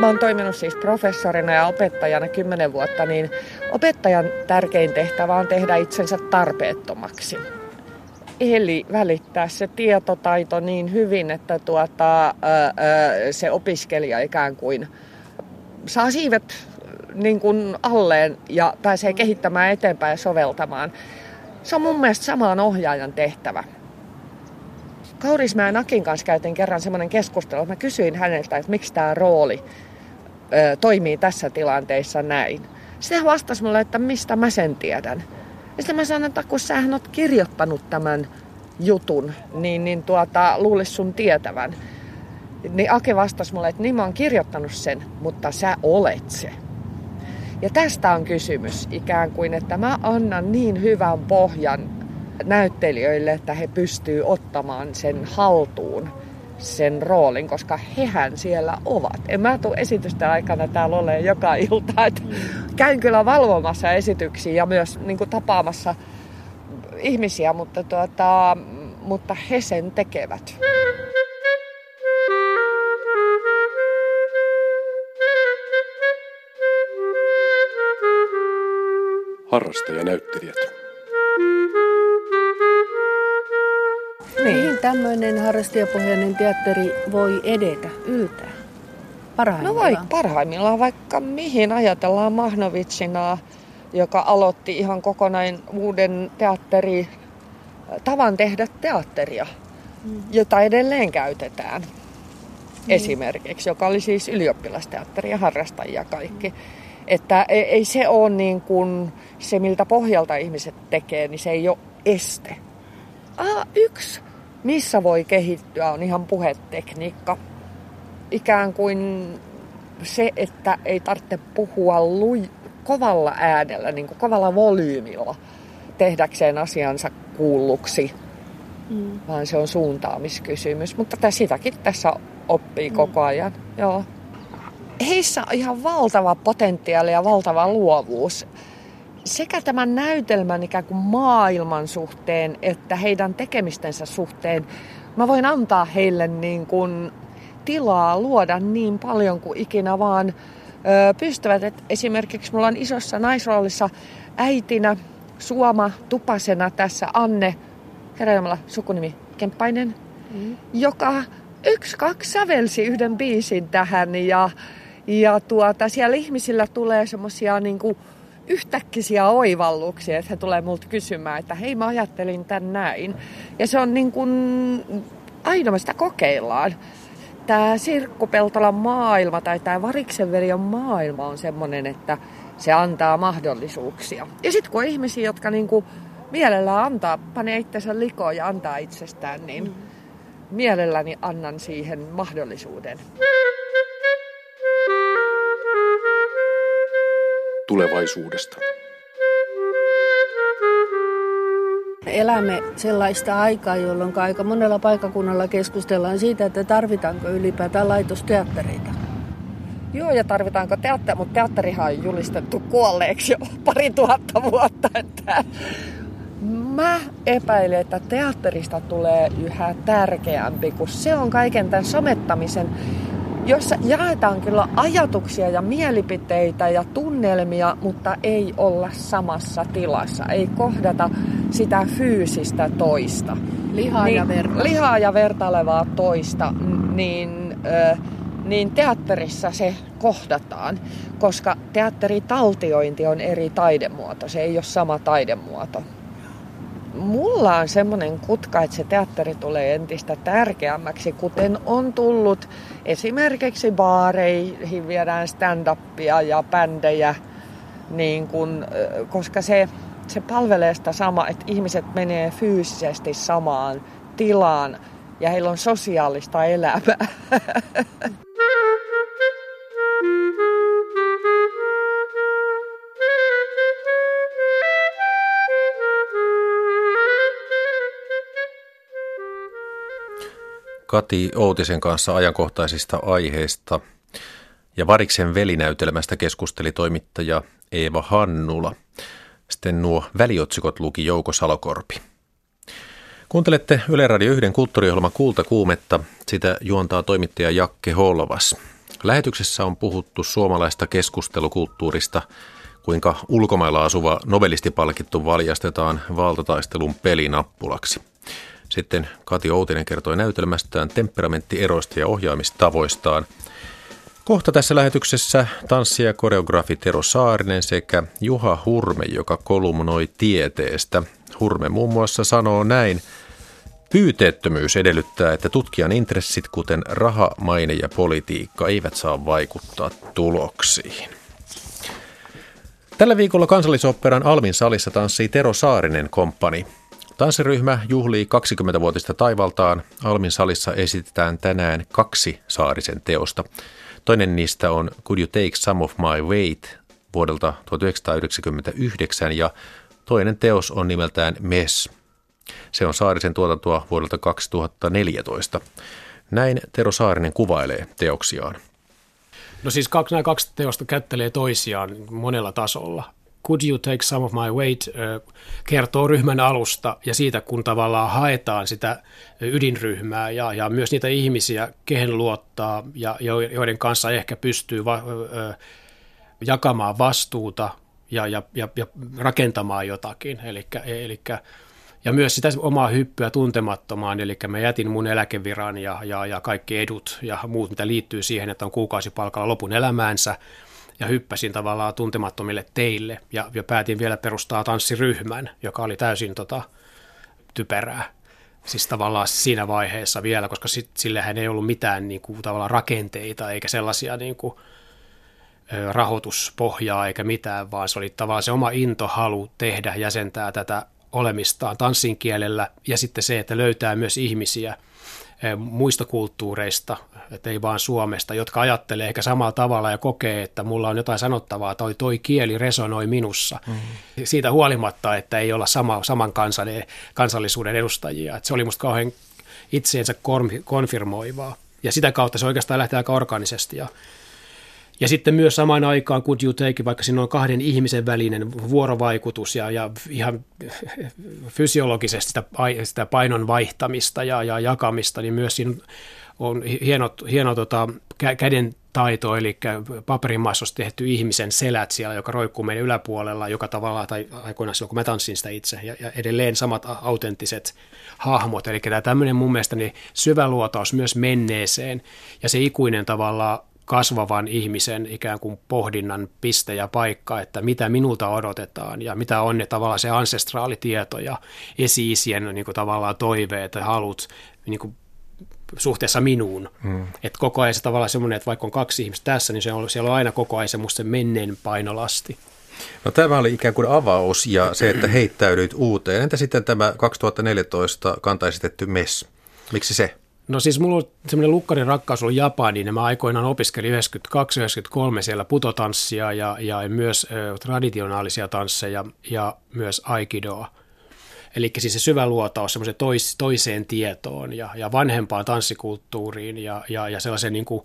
Mä oon toiminut siis professorina ja opettajana kymmenen vuotta, niin opettajan tärkein tehtävä on tehdä itsensä tarpeettomaksi. Eli välittää se tietotaito niin hyvin, että tuota, äh, äh, se opiskelija ikään kuin saa siivet niin kuin alleen ja pääsee kehittämään eteenpäin ja soveltamaan. Se on mun mielestä samaan ohjaajan tehtävä. Kaurismäen Akin kanssa käytiin kerran semmoinen keskustelu, että mä kysyin häneltä, että miksi tämä rooli ö, toimii tässä tilanteessa näin. Sitten hän vastasi mulle, että mistä mä sen tiedän. Ja sitten mä sanoin, että kun sähän oot kirjoittanut tämän jutun, niin, niin tuota, luulis sun tietävän. Niin Aki vastasi mulle, että niin mä oon kirjoittanut sen, mutta sä olet se. Ja tästä on kysymys ikään kuin, että mä annan niin hyvän pohjan näyttelijöille, että he pystyvät ottamaan sen haltuun, sen roolin, koska hehän siellä ovat. En mä tule esitysten aikana täällä ole joka ilta, että käyn kyllä valvomassa esityksiä ja myös niin kuin tapaamassa ihmisiä, mutta, tuota, mutta he sen tekevät. Harrastajanäyttelijät. Niin, tämmöinen harrastajapohjainen teatteri voi edetä, yltää parhaimmillaan. No voi parhaimmillaan, vaikka mihin ajatellaan Mahnovitsinaa, joka aloitti ihan kokonaan uuden teatteri, tavan tehdä teatteria, mm. jota edelleen käytetään mm. esimerkiksi, joka oli siis ylioppilasteatteri ja harrastajia kaikki. Mm. Että ei se ole niin kuin se, miltä pohjalta ihmiset tekee, niin se ei ole este. Ah, yksi, missä voi kehittyä, on ihan puhetekniikka. Ikään kuin se, että ei tarvitse puhua luj- kovalla äänellä, niin kuin kovalla volyymilla tehdäkseen asiansa kuulluksi, mm. vaan se on suuntaamiskysymys. Mutta sitäkin tässä oppii mm. koko ajan, joo. Heissä on ihan valtava potentiaali ja valtava luovuus sekä tämän näytelmän ikään kuin maailman suhteen että heidän tekemistensä suhteen. Mä voin antaa heille niin kuin tilaa luoda niin paljon kuin ikinä vaan ö, pystyvät. Et esimerkiksi mulla on isossa naisroolissa äitinä Suoma Tupasena tässä Anne, herranjumala, sukunimi Kemppainen, mm. joka yksi, kaksi sävelsi yhden biisin tähän ja Ja tuota, siellä ihmisillä tulee semmoisia niinku yhtäkkisiä oivalluksia, että he tulee multa kysymään, että hei, mä ajattelin tän näin. Ja se on niin kuin, aina me sitä kokeillaan. Tää Sirkkupeltolan maailma tai tää Variksen veljen maailma on semmoinen, että se antaa mahdollisuuksia. Ja sit kun on ihmisiä, jotka niinku mielellään antaa, panee itsensä likoon ja antaa itsestään, niin mm. mielelläni annan siihen mahdollisuuden. Tulevaisuudesta. Elämme sellaista aikaa, jolloin aika monella paikkakunnalla keskustellaan siitä, että tarvitaanko ylipäätään laitosteattereita. Joo, ja tarvitaanko teatteri, mutta teatterihan on julistettu kuolleeksi jo pari tuhatta vuotta. Että mä epäilen, että teatterista tulee yhä tärkeämpi, kun se on kaiken tämän somettamisen, jossa jaetaan kyllä ajatuksia ja mielipiteitä ja tunnelmia, mutta ei olla samassa tilassa, ei kohdata sitä fyysistä toista. Lihaa ja verta. Niin, lihaa ja vertailevaa toista, niin, ö, niin teatterissa se kohdataan, koska teatteritaltiointi on eri taidemuoto, se ei ole sama taidemuoto. Mulla on semmoinen kutka, että se teatteri tulee entistä tärkeämmäksi, kuten on tullut esimerkiksi baareihin viedään stand-upia ja bändejä, niin kun, koska se, se palvelee sitä samaa, että ihmiset menee fyysisesti samaan tilaan ja heillä on sosiaalista elämää. Kati Outisen kanssa ajankohtaisista aiheista ja Variksen velinäytelmästä keskusteli toimittaja Eeva Hannula. Sitten nuo väliotsikot luki Jouko Salokorpi. Kuuntelette Yle Radio yksi kulttuuriohjelma Kultakuumetta. Sitä juontaa toimittaja Jakke Holvas. Lähetyksessä on puhuttu suomalaista keskustelukulttuurista, kuinka ulkomailla asuva nobelistipalkittu valjastetaan valtataistelun pelinappulaksi. Sitten Kati Outinen kertoi näytelmästään, temperamenttieroista ja ohjaamistavoistaan. Kohta tässä lähetyksessä tanssija ja koreografi Tero Saarinen sekä Juha Hurme, joka kolumnoi tieteestä. Hurme muun muassa sanoo näin: pyyteettömyys edellyttää, että tutkijan intressit, kuten raha, maine ja politiikka, eivät saa vaikuttaa tuloksiin. Tällä viikolla Kansallisoopperan Alvin salissa tanssii Tero Saarinen komppani. Tanssiryhmä juhlii kaksikymmentävuotista taivaltaan. Almin salissa esitetään tänään kaksi Saarisen teosta. Toinen niistä on Could you take some of my weight vuodelta tuhatyhdeksänsataayhdeksänkymmentäyhdeksän ja toinen teos on nimeltään Mess. Se on Saarisen tuotantoa vuodelta kaksituhattaneljätoista. Näin Tero Saarinen kuvailee teoksiaan. No siis nämä kaksi teosta kättelee toisiaan monella tasolla. Could you take some of my weight kertoo ryhmän alusta ja siitä, kun tavallaan haetaan sitä ydinryhmää ja, ja myös niitä ihmisiä, kehen luottaa ja joiden kanssa ehkä pystyy va- jakamaan vastuuta ja, ja, ja, ja rakentamaan jotakin. Elikkä, elikkä, ja myös sitä omaa hyppyä tuntemattomaan, eli mä jätin mun eläkeviran ja, ja, ja kaikki edut ja muut, mitä liittyy siihen, että on kuukausipalkalla lopun elämäänsä. Ja hyppäsin tavallaan tuntemattomille teille ja, ja päätin vielä perustaa tanssiryhmän, joka oli täysin tota, typerää. Siis tavallaan siinä vaiheessa vielä, koska sit, sillähän ei ollut mitään niin kuin, tavallaan rakenteita eikä sellaisia niin kuin, rahoituspohjaa eikä mitään, vaan se oli tavallaan se oma intohalu tehdä, jäsentää tätä olemistaan tanssin kielellä ja sitten se, että löytää myös ihmisiä muista kulttuureista, ei vaan Suomesta, jotka ajattelee ehkä samalla tavalla ja kokee, että mulla on jotain sanottavaa, toi, toi kieli resonoi minussa. Mm-hmm. Siitä huolimatta, että ei olla sama, saman kansan, kansallisuuden edustajia. Et se oli musta kauhean itseensä konfirmoivaa. Ja sitä kautta se oikeastaan lähtee aika orgaanisesti. Ja, ja sitten myös samaan aikaan, Could you take, vaikka siinä on kahden ihmisen välinen vuorovaikutus ja, ja ihan fysiologisesti sitä, sitä painon vaihtamista ja, ja jakamista, niin myös siinä on hieno, hieno tota, käden taito, eli paperimassosta tehty ihmisen selät siellä, joka roikkuu meidän yläpuolella, joka tavallaan, tai aikoinaan silloin, kun mä tanssin sitä itse, ja, ja edelleen samat autenttiset hahmot. Eli tämä tämmöinen mun mielestä niin syvä luotaus myös menneeseen, ja se ikuinen tavallaan kasvavan ihmisen ikään kuin pohdinnan piste ja paikka, että mitä minulta odotetaan, ja mitä on ne tavallaan se ancestraalitieto, ja esi-isien niin kuin tavallaan toiveet ja halut, niin kuin suhteessa minuun. Mm. Että koko ajan se tavallaan semmoinen, että vaikka on kaksi ihmistä tässä, niin se on, siellä on aina koko ajan semmoisen menneen painolasti. No tämä oli ikään kuin avaus ja se, että heittäydyit uuteen. Entä sitten tämä kaksituhattaneljätoista kantaisitetty Mess? Miksi se? No siis mulla on semmoinen lukkarin rakkaus ollut Japaniin ja mä aikoinaan opiskelin yhdeksänkymmentäkaksi yhdeksänkymmentäkolme siellä putotanssia ja, ja myös ö, traditionaalisia tansseja ja myös aikidoa. Eli siis se syvä luotaus semmoiseen tois, toiseen tietoon ja, ja vanhempaan tanssikulttuuriin ja, ja, ja sellaiseen niin kuin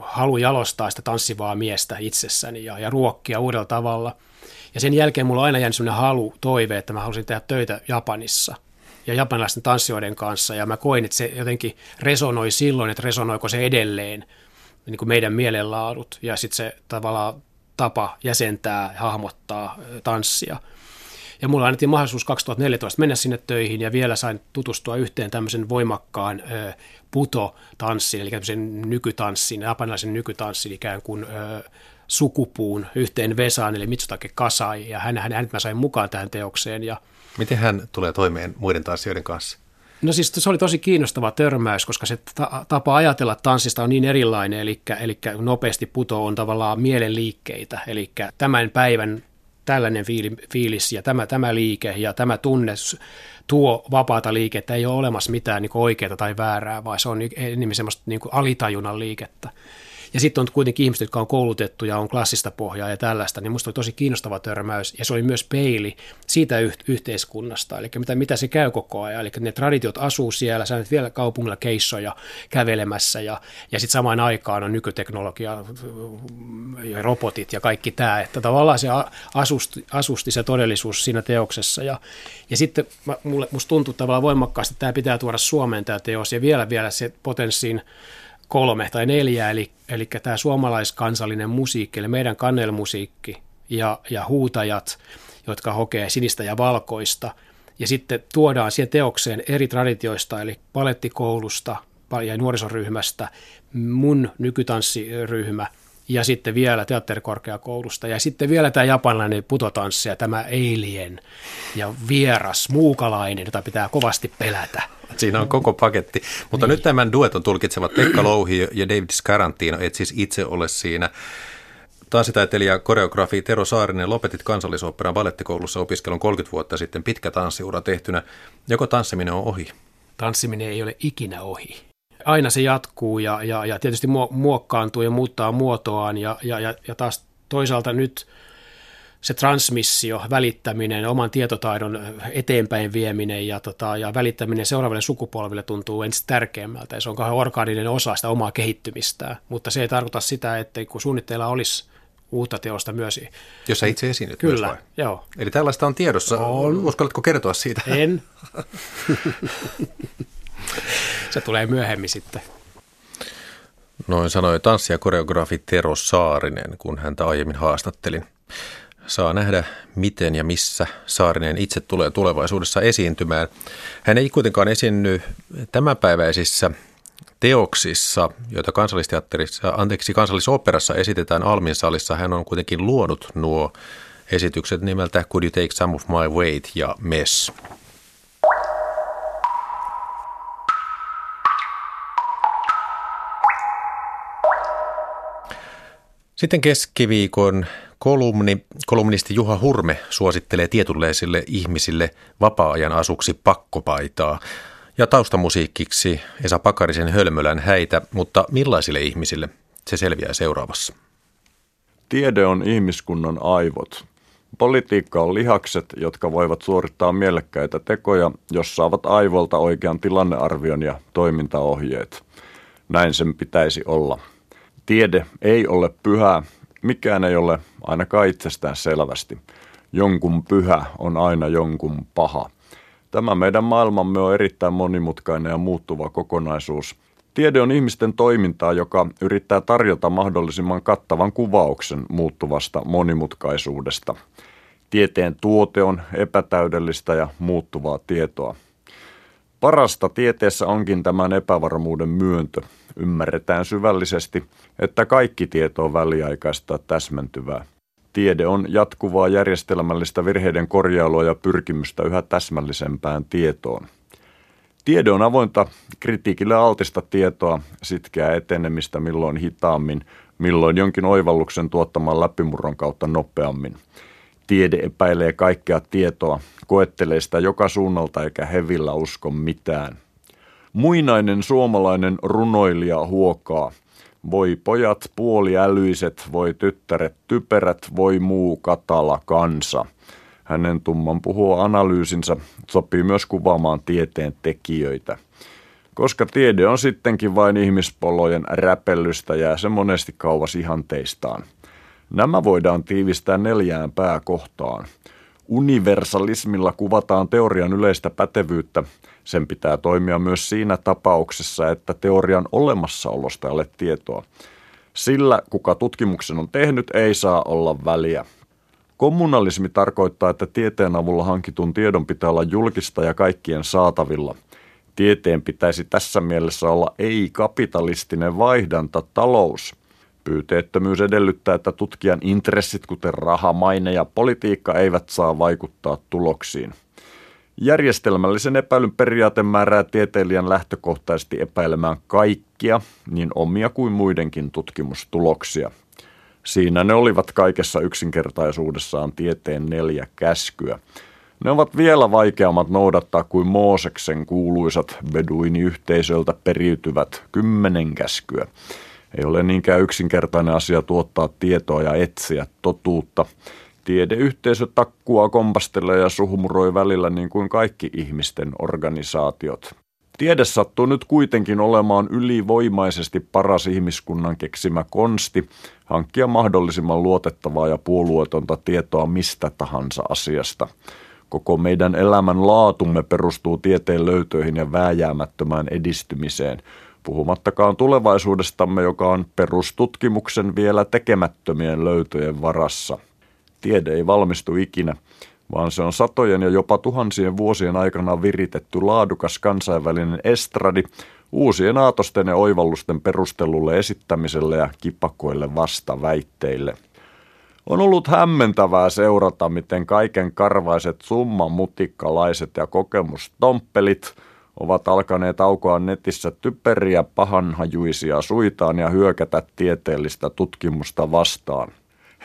halu jalostaa sitä tanssivaa miestä itsessäni ja, ja ruokkia uudella tavalla. Ja sen jälkeen mulla on aina jäänyt sellainen halu, toive, että mä halusin tehdä töitä Japanissa ja japanilaisten tanssijoiden kanssa. Ja mä koin, että se jotenkin resonoi silloin, että resonoiko se edelleen niin kuin meidän mielenlaadut ja sitten se tavallaan tapa jäsentää, hahmottaa tanssia. Ja mulla annettiin mahdollisuus kaksituhattaneljätoista mennä sinne töihin ja vielä sain tutustua yhteen tämmöisen voimakkaan putotanssin, eli tämmöisen nykytanssin, japanilaisen nykytanssin ikään kuin sukupuun yhteen vesaan, eli Mitsutake Kasai, ja hän, hänet mä sain mukaan tähän teokseen. Ja miten hän tulee toimeen muiden tanssijoiden kanssa? No siis se oli tosi kiinnostava törmäys, koska se ta- tapa ajatella tanssista on niin erilainen, eli, eli nopeasti puto on tavallaan mielenliikkeitä, eli tämän päivän tällainen fiilis ja tämä, tämä liike ja tämä tunne tuo vapaata liikettä, ei ole olemassa mitään niin kuin oikeaa tai väärää, vaan se on enemmän semmoista niin kuin alitajunnan liikettä. Ja sitten on kuitenkin ihmiset, jotka on koulutettu ja on klassista pohjaa ja tällaista, niin musta oli tosi kiinnostava törmäys. Ja se oli myös peili siitä yh- yhteiskunnasta, eli mitä, mitä se käy koko ajan. Eli ne traditiot asuu siellä, sä olet vielä kaupungilla keissoja kävelemässä ja, ja sitten samaan aikaan on nykyteknologia ja robotit ja kaikki tämä. Että tavallaan se asusti, asusti se todellisuus siinä teoksessa. Ja, ja sitten mä, mulle, musta tuntuu tavallaan voimakkaasti, että tämä pitää tuoda Suomeen tämä teos ja vielä vielä se potenssiin kolme tai neljä, eli, eli tämä suomalaiskansallinen musiikki, eli meidän kannelmusiikki ja, ja huutajat, jotka hokee sinistä ja valkoista. Ja sitten tuodaan siihen teokseen eri traditioista, eli palettikoulusta ja nuorisoryhmästä, mun nykytanssiryhmä ja sitten vielä teatterikorkeakoulusta. Ja sitten vielä tämä japanilainen putotanssi ja tämä alien ja vieras muukalainen, jota pitää kovasti pelätä. Siinä on koko paketti. Mutta niin. Nyt tämän dueton tulkitsevat Pekka Louhi ja David Scarantino, et siis itse ole siinä. Tanssitaiteilija, koreografi Tero Saarinen, lopetit Kansallisoopperan balettikoulussa opiskelun kolmekymmentä vuotta sitten, pitkä tanssiura tehtynä. Joko tanssiminen on ohi? Tanssiminen ei ole ikinä ohi. Aina se jatkuu ja, ja, ja tietysti muokkaantuu ja muuttaa muotoaan ja, ja, ja taas toisaalta nyt se transmissio, välittäminen, oman tietotaidon eteenpäin vieminen ja, tota, ja välittäminen seuraavalle sukupolville tuntuu ensin tärkeämmältä. Ja se on kauhean orgaaninen osa sitä omaa kehittymistään, mutta se ei tarkoita sitä, että kun suunnitteilla olisi uutta teosta myös. Jos sä itse esiinnyt myös vai? Kyllä, joo. Eli tällaista on tiedossa. On. Uskallatko kertoa siitä? En. Se tulee myöhemmin sitten. Noin sanoi tanssi- ja koreografi Tero Saarinen, kun häntä aiemmin haastattelin. Saa nähdä, miten ja missä Saarinen itse tulee tulevaisuudessa esiintymään. Hän ei kuitenkaan esiinny tämänpäiväisissä teoksissa, joita kansallisteatterissa, anteeksi, Kansallisoopperassa esitetään Almin salissa. Hän on kuitenkin luonut nuo esitykset nimeltä Could you take some of my weight ja Mess. Sitten keskiviikon kolumni, kolumnisti Juha Hurme suosittelee tietynlaisille ihmisille vapaa-ajan asuksi pakkopaitaa ja taustamusiikiksi Esa Pakarisen Hölmölän häitä, mutta millaisille ihmisille se selviää seuraavassa. Tiede on ihmiskunnan aivot. Politiikka on lihakset, jotka voivat suorittaa mielekkäitä tekoja, jos saavat aivolta oikean tilannearvion ja toimintaohjeet. Näin sen pitäisi olla. Tiede ei ole pyhää, mikään ei ole ainakaan itsestään selvästi. Jonkun pyhä on aina jonkun paha. Tämä meidän maailmamme on erittäin monimutkainen ja muuttuva kokonaisuus. Tiede on ihmisten toimintaa, joka yrittää tarjota mahdollisimman kattavan kuvauksen muuttuvasta monimutkaisuudesta. Tieteen tuote on epätäydellistä ja muuttuvaa tietoa. Parasta tieteessä onkin tämän epävarmuuden myöntö. Ymmärretään syvällisesti, että kaikki tieto on väliaikaista täsmentyvää. Tiede on jatkuvaa järjestelmällistä virheiden korjailua ja pyrkimystä yhä täsmällisempään tietoon. Tiede on avointa kritiikille altista tietoa, sitkeää etenemistä milloin hitaammin, milloin jonkin oivalluksen tuottaman läpimurron kautta nopeammin. Tiede epäilee kaikkea tietoa, koettelee sitä joka suunnalta eikä hevillä usko mitään. Muinainen suomalainen runoilija huokaa. Voi pojat puoliälyiset, voi tyttäret typerät, voi muu katala kansa. Hänen tumman puhua analyysinsä sopii myös kuvaamaan tieteen tekijöitä. koska tiede on sittenkin vain ihmispollojen räpellystä, jää se monesti kauas ihanteistaan. Nämä voidaan tiivistää neljään pääkohtaan. Universalismilla kuvataan teorian yleistä pätevyyttä. Sen pitää toimia myös siinä tapauksessa, että teorian olemassaolosta ei ole tietoa. Sillä, kuka tutkimuksen on tehnyt, ei saa olla väliä. Kommunalismi tarkoittaa, että tieteen avulla hankitun tiedon pitää olla julkista ja kaikkien saatavilla. Tieteen pitäisi tässä mielessä olla ei-kapitalistinen vaihdantatalous. Pyyteettömyys edellyttää, että tutkijan intressit, kuten raha, maine ja politiikka, eivät saa vaikuttaa tuloksiin. Järjestelmällisen epäilyn periaate määrää tieteilijän lähtökohtaisesti epäilemään kaikkia, niin omia kuin muidenkin tutkimustuloksia. Siinä ne olivat kaikessa yksinkertaisuudessaan tieteen neljä käskyä. Ne ovat vielä vaikeammat noudattaa kuin Mooseksen kuuluisat beduiniyhteisöltä periytyvät kymmenen käskyä. Ei ole niinkään yksinkertainen asia tuottaa tietoa ja etsiä totuutta. Tiedeyhteisö takkua, kompastelee ja suhmuroi välillä niin kuin kaikki ihmisten organisaatiot. Tiede sattuu nyt kuitenkin olemaan ylivoimaisesti paras ihmiskunnan keksimä konsti hankkia mahdollisimman luotettavaa ja puolueetonta tietoa mistä tahansa asiasta. Koko meidän elämän laatumme perustuu tieteen löytöihin ja vääjäämättömään edistymiseen, puhumattakaan tulevaisuudestamme, joka on perustutkimuksen vielä tekemättömien löytöjen varassa. Tiede ei valmistu ikinä, vaan se on satojen ja jopa tuhansien vuosien aikana viritetty laadukas kansainvälinen estradi uusien aatosten ja oivallusten perustellulle esittämiselle ja kipakoille vastaväitteille. On ollut hämmentävää seurata, miten kaiken karvaiset summamutikkalaiset ja kokemustomppelit ovat alkaneet aukoa netissä typeriä pahanhajuisia suitaan ja hyökätä tieteellistä tutkimusta vastaan.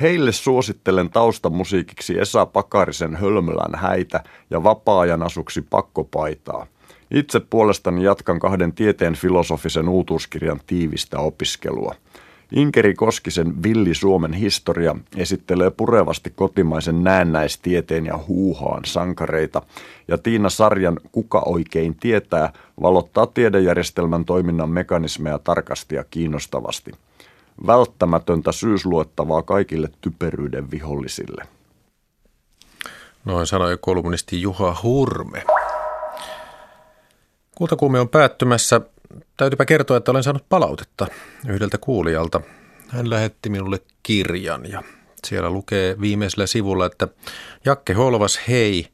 Heille suosittelen taustamusiikiksi Esa Pakarisen Hölmölän häitä ja vapaa-ajan asuksi Pakkopaitaa. Itse puolestani jatkan kahden tieteen filosofisen uutuuskirjan tiivistä opiskelua. Inkeri Koskisen Villi Suomen historia esittelee purevasti kotimaisen näennäistieteen ja huuhaan sankareita, ja Tiina Sarjan Kuka oikein tietää valottaa tiedejärjestelmän toiminnan mekanismeja tarkasti ja kiinnostavasti. Välttämätöntä syysluettavaa kaikille typeryyden vihollisille. Noin sanoi kolumnisti Juha Hurme. Kultakuume on päättymässä. Täytyypä kertoa, että olen saanut palautetta yhdeltä kuulijalta. Hän lähetti minulle kirjan ja siellä lukee viimeisellä sivulla, että Jakke Holvas, hei.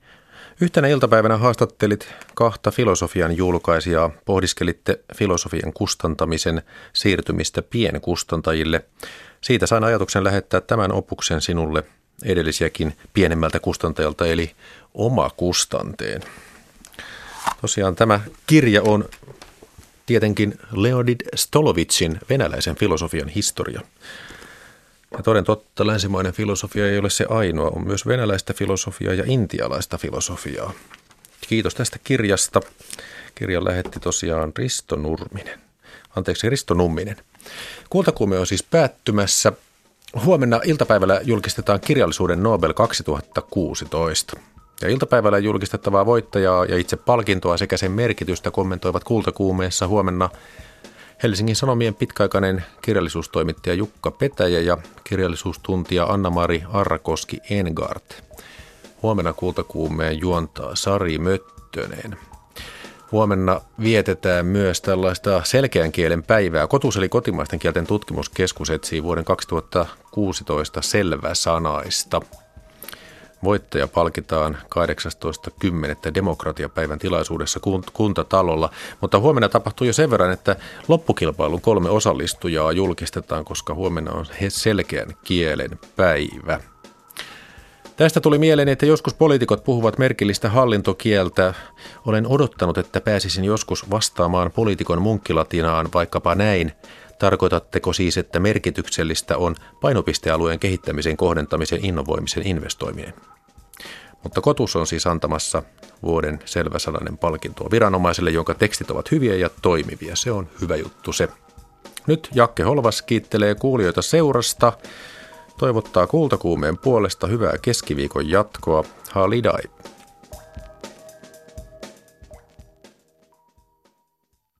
Yhtenä iltapäivänä haastattelit kahta filosofian julkaisijaa, pohdiskelitte filosofian kustantamisen siirtymistä pienkustantajille. Siitä sain ajatuksen lähettää tämän opuksen sinulle edellisiäkin pienemmältä kustantajalta, eli Omakustanteen. Tosiaan tämä kirja on tietenkin Leonid Stolovitsin Venäläisen filosofian historia. Ja toden totta, länsimainen filosofia ei ole se ainoa, on myös venäläistä filosofiaa ja intialaista filosofiaa. Kiitos tästä kirjasta. Kirjan lähetti tosiaan Risto Numminen. Anteeksi, Risto Numminen. Kultakuume on siis päättymässä. Huomenna iltapäivällä julkistetaan kirjallisuuden Nobel kaksituhattakuusitoista. Ja iltapäivällä julkistettavaa voittajaa ja itse palkintoa sekä sen merkitystä kommentoivat Kultakuumeessa huomenna Helsingin Sanomien pitkäaikainen kirjallisuustoimittaja Jukka Petäjä ja kirjallisuustuntija Anna-Mari Arrakoski-Engart. Huomenna Kultakuumeen juontaa Sari Möttönen. Huomenna vietetään myös tällaista selkeän kielen päivää. Kotus eli kotimaisten kielten tutkimuskeskus etsii vuoden kaksituhattakuusitoista selväsanaista. Voittaja palkitaan kahdeksastoista kymmenettä demokratiapäivän tilaisuudessa kuntatalolla, mutta huomenna tapahtuu jo sen verran, että loppukilpailun kolme osallistujaa julkistetaan, koska huomenna on selkeän kielen päivä. Tästä tuli mieleen, että joskus poliitikot puhuvat merkillistä hallintokieltä. Olen odottanut, että pääsisin joskus vastaamaan poliitikon munkkilatinaan vaikkapa näin. Tarkoitatteko siis, että merkityksellistä on painopistealueen kehittämisen, kohdentamisen, innovoimisen, investoiminen? Mutta Kotus on siis antamassa vuoden selväsanainen palkintoa viranomaiselle, jonka tekstit ovat hyviä ja toimivia. Se on hyvä juttu se. Nyt Jakke Holvas kiittelee kuulijoita seurasta. Toivottaa Kultakuumeen puolesta hyvää keskiviikon jatkoa. Halidai.